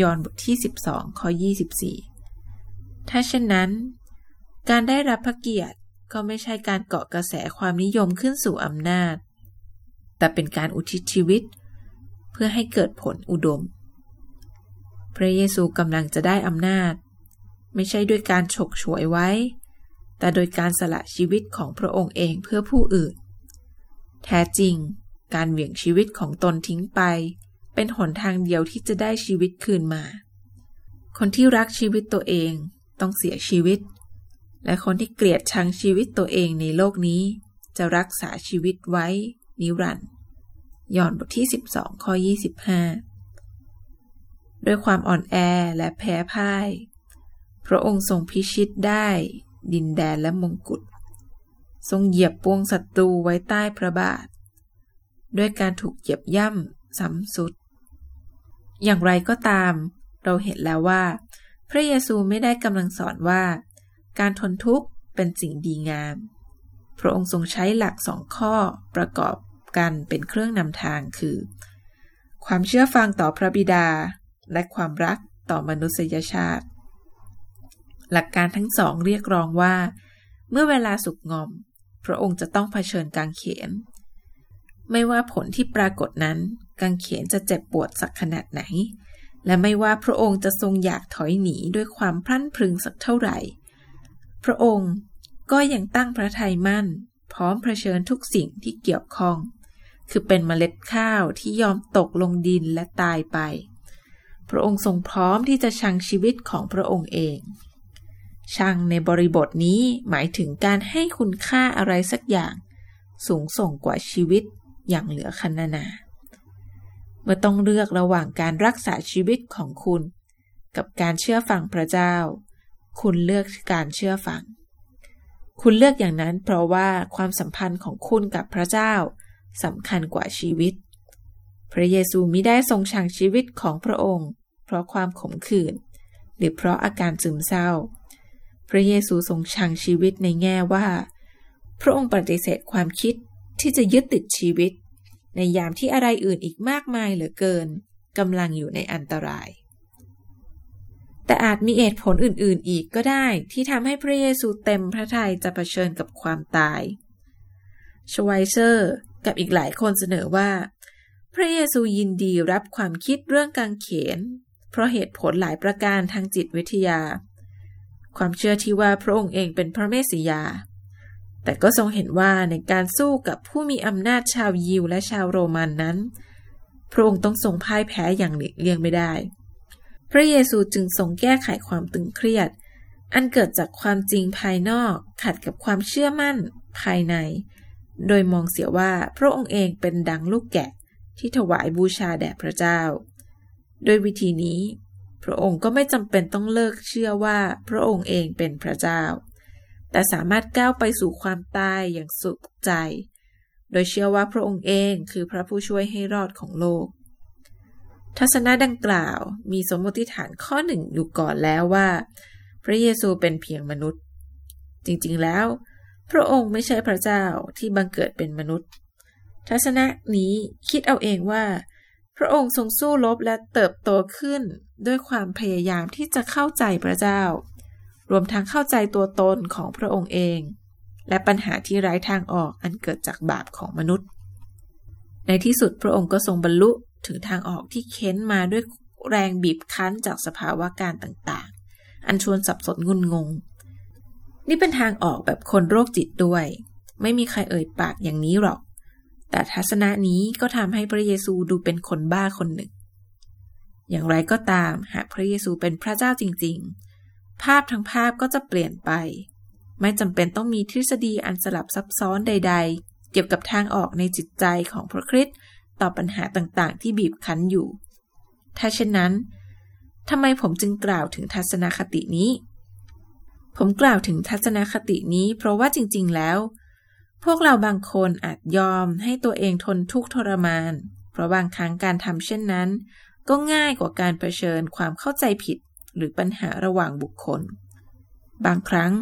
ยอห์นบทที่สิบสองข้อยี่สิบสี่ถ้าเช่นนั้นการได้รับพระเกียรติก็ไม่ใช่การเกาะกระแสความนิยมขึ้นสู่อำนาจแต่เป็นการอุทิศชีวิตเพื่อให้เกิดผลอุดมพระเยซูกำลังจะได้อำนาจไม่ใช่ด้วยการฉกฉวยไว้แต่โดยการสละชีวิตของพระองค์เองเพื่อผู้อื่นแท้จริงการเหวี่ยงชีวิตของตนทิ้งไปเป็นหนทางเดียวที่จะได้ชีวิตคืนมาคนที่รักชีวิตตัวเองต้องเสียชีวิตและคนที่เกลียดชังชีวิตตัวเองในโลกนี้จะรักษาชีวิตไว้นิรันดร์ยอห์นบทที่สิบสองข้อยี่สิบห้าด้วยความอ่อนแอและแพ้พ่ายพระองค์ทรงพิชิตได้ดินแดนและมงกุฎทรงเหยียบปวงศัตรูไว้ใต้พระบาทด้วยการถูกเหยียบย่ำซ้ำสุดอย่างไรก็ตามเราเห็นแล้วว่าพระเยซูไม่ได้กำลังสอนว่าการทนทุกข์เป็นสิ่งดีงามพระองค์ทรงใช้หลักสองข้อประกอบกันเป็นเครื่องนำทางคือความเชื่อฟังต่อพระบิดาและความรักต่อมนุษยชาติหลักการทั้งสองเรียกร้องว่าเมื่อเวลาสุกงอมพระองค์จะต้องเผชิญกางเขนไม่ว่าผลที่ปรากฏนั้นกางเขนจะเจ็บปวดสักขนาดไหนและไม่ว่าพระองค์จะทรงอยากถอยหนีด้วยความพลั้นพรึงสักเท่าไหร่พระองค์ก็ยังตั้งพระทัยมั่นพร้อมเผชิญทุกสิ่งที่เกี่ยวข้องคือเป็นเมล็ดข้าวที่ยอมตกลงดินและตายไปพระองค์ทรงพร้อมที่จะชังชีวิตของพระองค์เองชังในบริบทนี้หมายถึงการให้คุณค่าอะไรสักอย่างสูงส่งกว่าชีวิตอย่างเหลือครรณนาเมื่อต้องเลือกระหว่างการรักษาชีวิตของคุณกับการเชื่อฟังพระเจ้าคุณเลือกการเชื่อฟังคุณเลือกอย่างนั้นเพราะว่าความสัมพันธ์ของคุณกับพระเจ้าสำคัญกว่าชีวิตพระเยซูมิได้ทรงชังชีวิตของพระองค์เพราะความขมขื่นหรือเพราะอาการซึมเศร้าพระเยซูทรงชังชีวิตในแง่ว่าพระองค์ปฏิเสธความคิดที่จะยึดติดชีวิตในยามที่อะไรอื่นอีกมากมายเหลือเกินกำลังอยู่ในอันตรายแต่อาจมีเหตุผลอื่นๆอีกก็ได้ที่ทำให้พระเยซูเต็มพระทัยจะเผชิญกับความตายชไวเซอร์กับอีกหลายคนเสนอว่าพระเยซูยินดีรับความคิดเรื่องกางเขนเพราะเหตุผลหลายประการทางจิตวิทยาความเชื่อที่ว่าพระองค์เองเป็นพระเมสสิยาแต่ก็ทรงเห็นว่าในการสู้กับผู้มีอำนาจชาวยิวและชาวโรมันนั้นพระองค์ต้องทรงพ่ายแพ้อย่างหลีกเลี่ยงไม่ได้พระเยซูจึงทรงแก้ไขความตึงเครียดอันเกิดจากความจริงภายนอกขัดกับความเชื่อมั่นภายใน โดยมองเสียว่าพระองค์เองเป็นดังลูกแกะที่ถวายบูชาแด่พระเจ้าด้วยวิธีนี้พระองค์ก็ไม่จำเป็นต้องเลิกเชื่อว่าพระองค์เองเป็นพระเจ้าแต่สามารถก้าวไปสู่ความตายอย่างสุขใจโดยเชื่อว่าพระองค์เองคือพระผู้ช่วยให้รอดของโลกทัศนะดังกล่าวมีสมมติฐานข้อหนึ่งอยู่ก่อนแล้วว่าพระเยซูเป็นเพียงมนุษย์จริงๆแล้วพระองค์ไม่ใช่พระเจ้าที่บังเกิดเป็นมนุษย์ทัศนะนี้คิดเอาเองว่าพระองค์ทรงสู้รบและเติบโตขึ้นด้วยความพยายามที่จะเข้าใจพระเจ้ารวมทั้งเข้าใจตัวตนของพระองค์เองและปัญหาที่ไร้ทางออกอันเกิดจากบาปของมนุษย์ในที่สุดพระองค์ก็ทรงบรรลุถึงทางออกที่เค้นมาด้วยแรงบีบคั้นจากสภาวะการต่างๆอันชวนสับสนงุนงงนี่เป็นทางออกแบบคนโรคจิตด้วยไม่มีใครเอ่ยปากอย่างนี้หรอกแต่ทัศนะนี้ก็ทำให้พระเยซูดูเป็นคนบ้าคนหนึ่งอย่างไรก็ตามหากพระเยซูเป็นพระเจ้าจริงๆภาพทั้งภาพก็จะเปลี่ยนไปไม่จำเป็นต้องมีทฤษฎีอันสลับซับซ้อนใดๆเกี่ยวกับทางออกในจิตใจของพระคริสต์ต่อปัญหาต่างๆที่บีบคั้นอยู่ถ้าเช่นนั้นทำไมผมจึงกล่าวถึงทัศนคตินี้ผมกล่าวถึงทัศนคตินี้เพราะว่าจริงๆแล้วพวกเราบางคนอาจยอมให้ตัวเองทนทุกข์ทรมานเพราะบางครั้งการทำเช่นนั้นก็ง่ายกว่าการเผชิญความเข้าใจผิดหรือปัญหาระหว่างบุคคลบางครั้ง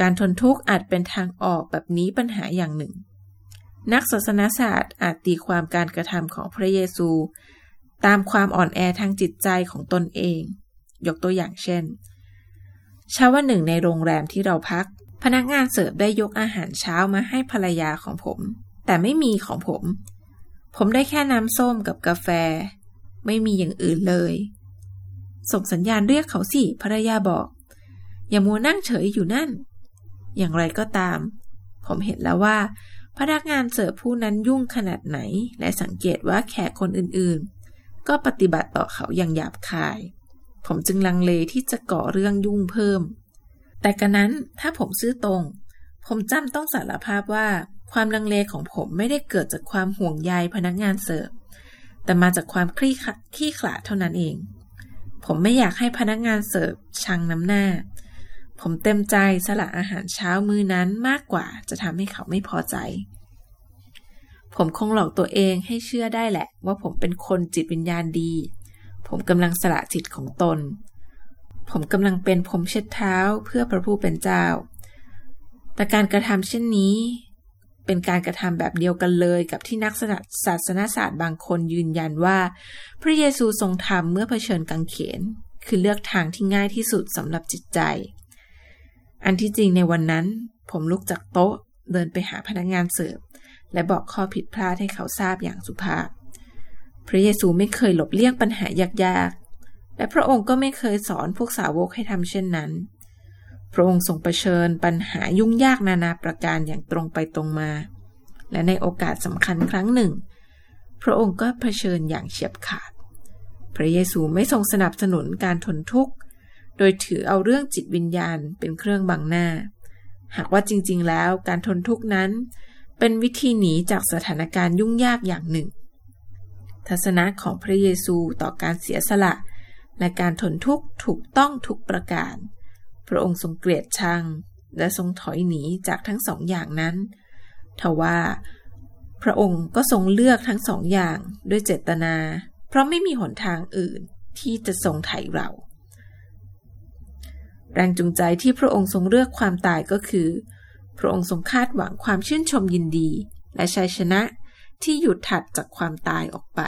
การทนทุกข์อาจเป็นทางออกแบบนี้ปัญหาอย่างหนึ่งนักศาสนศาสตร์อาจตีความการกระทำของพระเยซูตามความอ่อนแอทางจิตใจของตนเองยกตัวอย่างเช่นเช้าวันหนึ่งในโรงแรมที่เราพักพนักงานเสิร์ฟได้ยกอาหารเช้ามาให้ภรรยาของผมแต่ไม่มีของผมผมได้แค่น้ำส้มกับกาแฟไม่มีอย่างอื่นเลยส่งสัญญาณเรียกเขาสิภรรยาบอกอย่ามัวนั่งเฉยอยู่นั่นอย่างไรก็ตามผมเห็นแล้วว่าพนักงานเสิร์ฟผู้นั้นยุ่งขนาดไหนและสังเกตว่าแขกคนอื่นๆก็ปฏิบัติต่อเขาอย่างหยาบคายผมจึงลังเลที่จะก่อเรื่องยุ่งเพิ่มแต่กระนั้นถ้าผมซื่อตรงผมจำต้องสารภาพว่าความลังเลของผมไม่ได้เกิดจากความห่วงใยพนักงานเสิร์ฟแต่มาจากความขี้ขลาดเท่านั้นเองผมไม่อยากให้พนักงานเสิร์ฟชังน้ำหน้าผมเต็มใจสละอาหารเช้ามื้อนั้นมากกว่าจะทำให้เขาไม่พอใจผมคงหลอกตัวเองให้เชื่อได้แหละว่าผมเป็นคนจิตวิญญาณดีผมกำลังสละจิตของตนผมกำลังเป็นพรมเช็ดเท้าเพื่อพระผู้เป็นเจ้าแต่การกระทำเช่นนี้เป็นการกระทำแบบเดียวกันเลยกับที่นักศาสนศาสตร์บางคนยืนยันว่าพระเยซูทรงทำเมื่อเผชิญกังเขนคือเลือกทางที่ง่ายที่สุดสำหรับจิตใจอันที่จริงในวันนั้นผมลุกจากโต๊ะเดินไปหาพนักงานเสิร์ฟและบอกข้อผิดพลาดให้เขาทราบอย่างสุภาพพระเยซูไม่เคยหลบเลี่ยงปัญหายากๆและพระองค์ก็ไม่เคยสอนพวกสาวกให้ทำเช่นนั้นพระองค์ทรงเผชิญปัญหายุ่งยากนานาประการอย่างตรงไปตรงมาและในโอกาสสำคัญครั้งหนึ่งพระองค์ก็เผชิญอย่างเฉียบขาดพระเยซูไม่ทรงสนับสนุนการทนทุกข์โดยถือเอาเรื่องจิตวิญญาณเป็นเครื่องบังหน้าหากว่าจริงๆแล้วการทนทุกข์นั้นเป็นวิธีหนีจากสถานการณ์ยุ่งยากอย่างหนึ่งทัศนะของพระเยซูต่อการเสียสละและการทนทุกข์ถูกต้องทุกประการพระองค์ทรงเกลียดชังและทรงถอยหนีจากทั้งสองอย่างนั้นทว่าพระองค์ก็ทรงเลือกทั้งสองอย่างด้วยเจตนาเพราะไม่มีหนทางอื่นที่จะทรงไถ่เราแรงจูงใจที่พระองค์ทรงเลือกความตายก็คือพระองค์ทรงคาดหวังความชื่นชมยินดีและชัยชนะที่อยู่ถัดจากความตายออกไป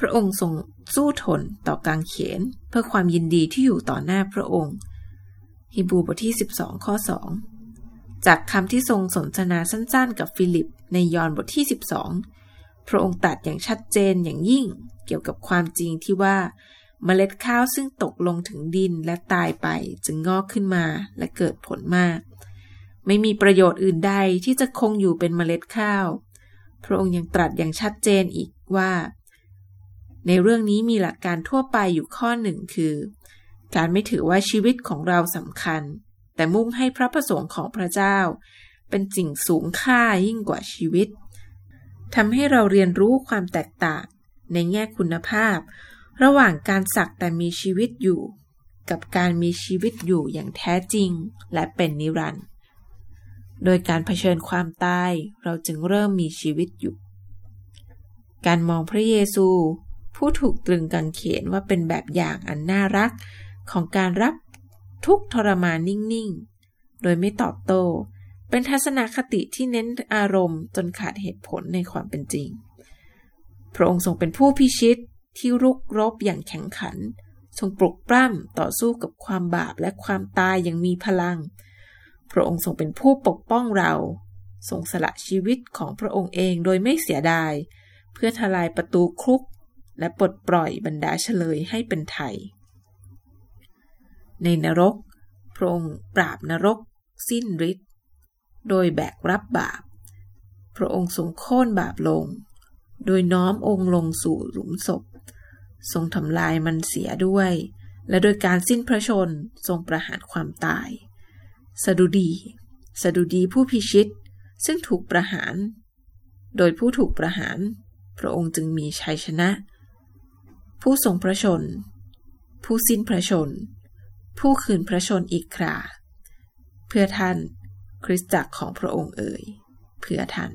พระองค์ทรงสู้ทนต่อกังเขนเพื่อความยินดีที่อยู่ต่อหน้าพระองค์ฮีบรูบทที่สิบสองข้อสองจากคำที่ทรงสนทนาสั้นๆกับฟิลิปในยอห์นบทที่สิบสองพระองค์ตรัสอย่างชัดเจนอย่างยิ่งเกี่ยวกับความจริงที่ว่าเมล็ดข้าวซึ่งตกลงถึงดินและตายไปจึงงอกขึ้นมาและเกิดผลมากไม่มีประโยชน์อื่นใดที่จะคงอยู่เป็นเมล็ดข้าวพระองค์ยังตรัสอย่างชัดเจนอีกว่าในเรื่องนี้มีหลักการทั่วไปอยู่ข้อหนึ่งคือการไม่ถือว่าชีวิตของเราสำคัญแต่มุ่งให้พระประสงค์ของพระเจ้า เป็นสิ่งสูงค่ายิ่งกว่าชีวิตทำให้เราเรียนรู้ความแตกต่างในแง่คุณภาพระหว่างการสักแต่มีชีวิตอยู่กับการมีชีวิตอยู่อย่างแท้จริงและเป็นนิรันดร์โดยการเผชิญความตายเราจึงเริ่มมีชีวิตอยู่การมองพระเยซูผู้ถูกตรึงกางเขนว่าเป็นแบบอย่างอันน่ารักของการรับทุกทรมานนิ่งๆโดยไม่ตอบโต้เป็นทัศนคติที่เน้นอารมณ์จนขาดเหตุผลในความเป็นจริงพระองค์ทรงเป็นผู้พิชิตที่รุกรบอย่างแข็งขันทรงปลุกปล้ำต่อสู้กับความบาปและความตายอย่างมีพลังพระองค์ทรงเป็นผู้ปกป้องเราทรงสละชีวิตของพระองค์เองโดยไม่เสียดายเพื่อทลายประตูคุกและปลดปล่อยบรรดาเฉลยให้เป็นไทยในนรกพระองค์ปราบนรกสิ้นฤทธิ์โดยแบกรับบาปพระองค์ทรงโค่นบาปลงโดยน้อมองค์ลงสู่หลุมศพทรงทำลายมันเสียด้วยและโดยการสิ้นพระชนทรงประหารความตายสดุดีสดุดีผู้พิชิตซึ่งถูกประหารโดยผู้ถูกประหารพระองค์จึงมีชัยชนะผู้ทรงพระชนผู้สิ้นพระชนผู้คืนพระชนอีกคราเพื่อท่านคริสตจักรของพระองค์เอ่ยเพื่อท่าน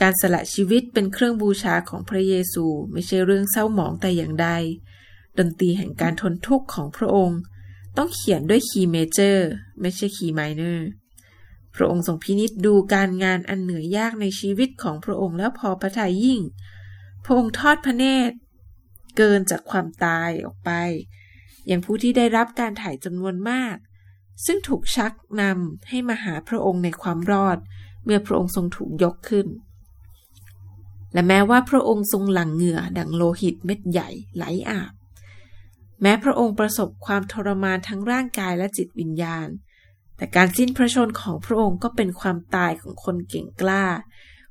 การสละชีวิตเป็นเครื่องบูชาของพระเยซูไม่ใช่เรื่องเศร้าหมองแต่อย่างใดดนตรีแห่งการทนทุกข์ของพระองค์ต้องเขียนด้วยคีย์เมเจอร์ไม่ใช่คีย์ไมเนอร์พระองค์ทรงพินิจดูการงานอันเหนื่อยยากในชีวิตของพระองค์แล้วพอพระทัยยิ่งพระองค์ทอดพระเนตรเกินจากความตายออกไปอย่างผู้ที่ได้รับการไถ่จำนวนมากซึ่งถูกชักนำให้มาหาพระองค์ในความรอดเมื่อพระองค์ทรงถูกยกขึ้นและแม้ว่าพระองค์ทรงหลั่งเหงื่อดังโลหิตเม็ดใหญ่ไหลอาบแม้พระองค์ประสบความทรมานทั้งร่างกายและจิตวิญญาณแต่การสิ้นพระชนของพระองค์ก็เป็นความตายของคนเก่งกล้า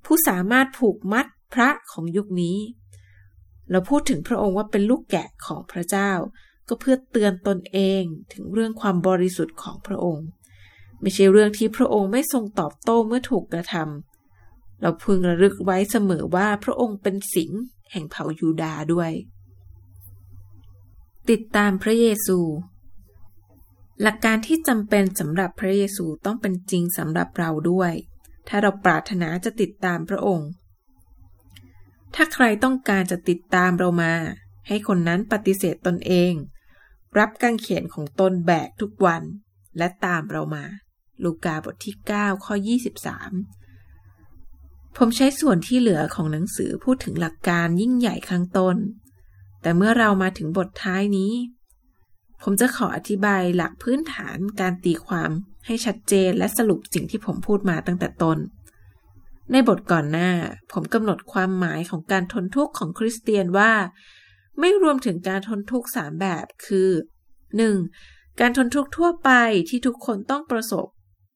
ผู้สามารถผูกมัดพระของยุคนี้เราพูดถึงพระองค์ว่าเป็นลูกแกะของพระเจ้าก็เพื่อเตือนตนเองถึงเรื่องความบริสุทธิ์ของพระองค์ไม่ใช่เรื่องที่พระองค์ไม่ทรงตอบโต้เมื่อถูกกระทำเราพึงระลึกไว้เสมอว่าพระองค์เป็นสิงห์แห่งเผ่ายูดาห์ด้วยติดตามพระเยซูหลักการที่จำเป็นสำหรับพระเยซูต้องเป็นจริงสำหรับเราด้วยถ้าเราปรารถนาจะติดตามพระองค์ถ้าใครต้องการจะติดตามเรามาให้คนนั้นปฏิเสธตนเองรับกางเขนของตนแบกทุกวันและตามเรามาลูกาบทที่เก้าข้อยี่สิบสามผมใช้ส่วนที่เหลือของหนังสือพูดถึงหลักการยิ่งใหญ่ข้างต้นแต่เมื่อเรามาถึงบทท้ายนี้ผมจะขออธิบายหลักพื้นฐานการตีความให้ชัดเจนและสรุปสิ่งที่ผมพูดมาตั้งแต่ต้นในบทก่อนหน้าผมกำหนดความหมายของการทนทุกข์ของคริสเตียนว่าไม่รวมถึงการทนทุกข์สามแบบคือ หนึ่ง. การทนทุกข์ทั่วไปที่ทุกคนต้องประสบ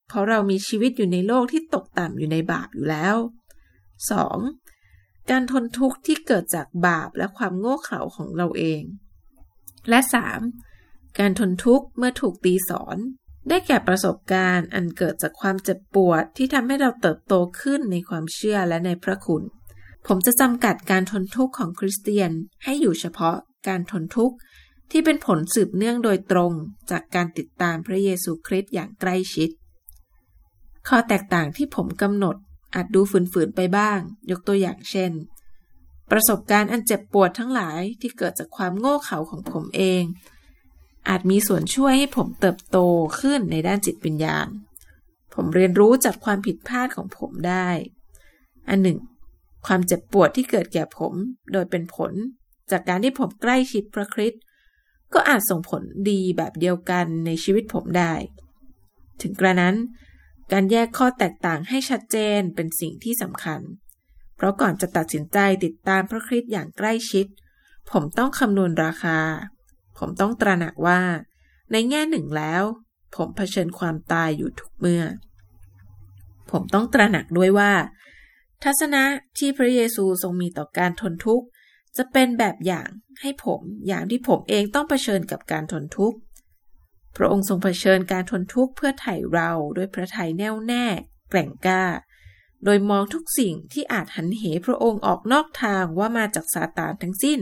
เพราะเรามีชีวิตอยู่ในโลกที่ตกต่ำอยู่ในบาปอยู่แล้ว สอง. การทนทุกข์ที่เกิดจากบาปและความโง่เขลาของเราเองและ สาม. การทนทุกข์เมื่อถูกตีสอนได้แก่ประสบการณ์อันเกิดจากความเจ็บปวดที่ทำให้เราเติบโตขึ้นในความเชื่อและในพระคุณผมจะจำกัดการทนทุกข์ของคริสเตียนให้อยู่เฉพาะการทนทุกข์ที่เป็นผลสืบเนื่องโดยตรงจากการติดตามพระเยซูคริสต์อย่างใกล้ชิดข้อแตกต่างที่ผมกำหนดอาจดูฝืนๆไปบ้างยกตัวอย่างเช่นประสบการณ์อันเจ็บปวดทั้งหลายที่เกิดจากความโง่เขลาของผมเองอาจมีส่วนช่วยให้ผมเติบโตขึ้นในด้านจิตวิญญาณผมเรียนรู้จากความผิดพลาดของผมได้อันหนึ่งความเจ็บปวดที่เกิดแก่ผมโดยเป็นผลจากการที่ผมใกล้ชิดพระคริสต์ก็อาจส่งผลดีแบบเดียวกันในชีวิตผมได้ถึงกระนั้นการแยกข้อแตกต่างให้ชัดเจนเป็นสิ่งที่สำคัญเพราะก่อนจะตัดสินใจติดตามพระคริสต์อย่างใกล้ชิดผมต้องคำนวณราคาผมต้องตระหนักว่าในแง่หนึ่งแล้วผมเผชิญความตายอยู่ทุกเมื่อผมต้องตระหนักด้วยว่าทัศนะที่พระเยซูทรงมีต่อการทนทุกข์จะเป็นแบบอย่างให้ผมอย่างที่ผมเองต้องเผชิญกับการทนทุกข์ พระองค์ทรงเผชิญการทนทุกข์เพื่อไถ่เราด้วยพระทัยแน่วแน่แกร่งกล้าโดยมองทุกสิ่งที่อาจหันเหพระองค์ออกนอกทางว่ามาจากซาตานทั้งสิ้น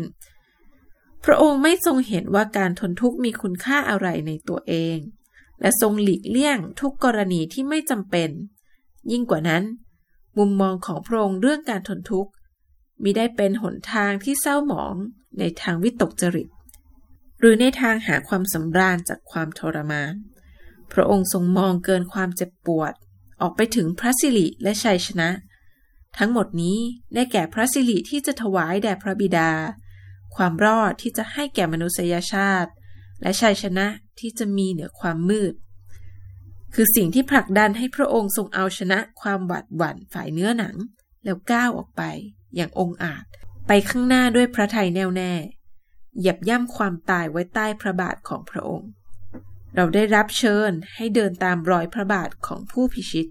พระองค์ไม่ทรงเห็นว่าการทนทุกข์มีคุณค่าอะไรในตัวเองและทรงหลีกเลี่ยงทุกกรณีที่ไม่จำเป็นยิ่งกว่านั้นมุมมองของพระองค์เรื่องการทนทุกข์มิได้เป็นหนทางที่เศร้าหมองในทางวิตกจริตหรือในทางหาความสำราญจากความทรมานพระองค์ทรงมองเกินความเจ็บปวดออกไปถึงพระสิริและชัยชนะทั้งหมดนี้ได้แก่พระสิริที่จะถวายแด่พระบิดาความรอดที่จะให้แก่มนุษยชาติและชัยชนะที่จะมีเหนือความมืดคือสิ่งที่ผลักดันให้พระองค์ทรงเอาชนะความหวาดหวั่นฝ่ายเนื้อหนังแล้วก้าวออกไปอย่างองอาจไปข้างหน้าด้วยพระทัยแน่วแน่เหยียบย่ำความตายไว้ใต้พระบาทของพระองค์เราได้รับเชิญให้เดินตามรอยพระบาทของผู้พิชิต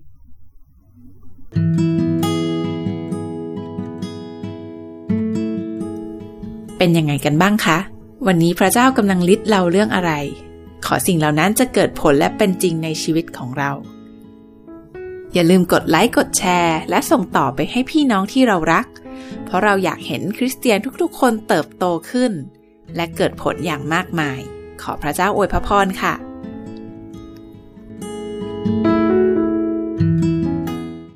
เป็นยังไงกันบ้างคะวันนี้พระเจ้ากำลังลิดเราเรื่องอะไรขอสิ่งเหล่านั้นจะเกิดผลและเป็นจริงในชีวิตของเราอย่าลืมกดไลค์กดแชร์และส่งต่อไปให้พี่น้องที่เรารักเพราะเราอยากเห็นคริสเตียนทุกๆคนเติบโตขึ้นและเกิดผลอย่างมากมายขอพระเจ้าอวยพระพรค่ะ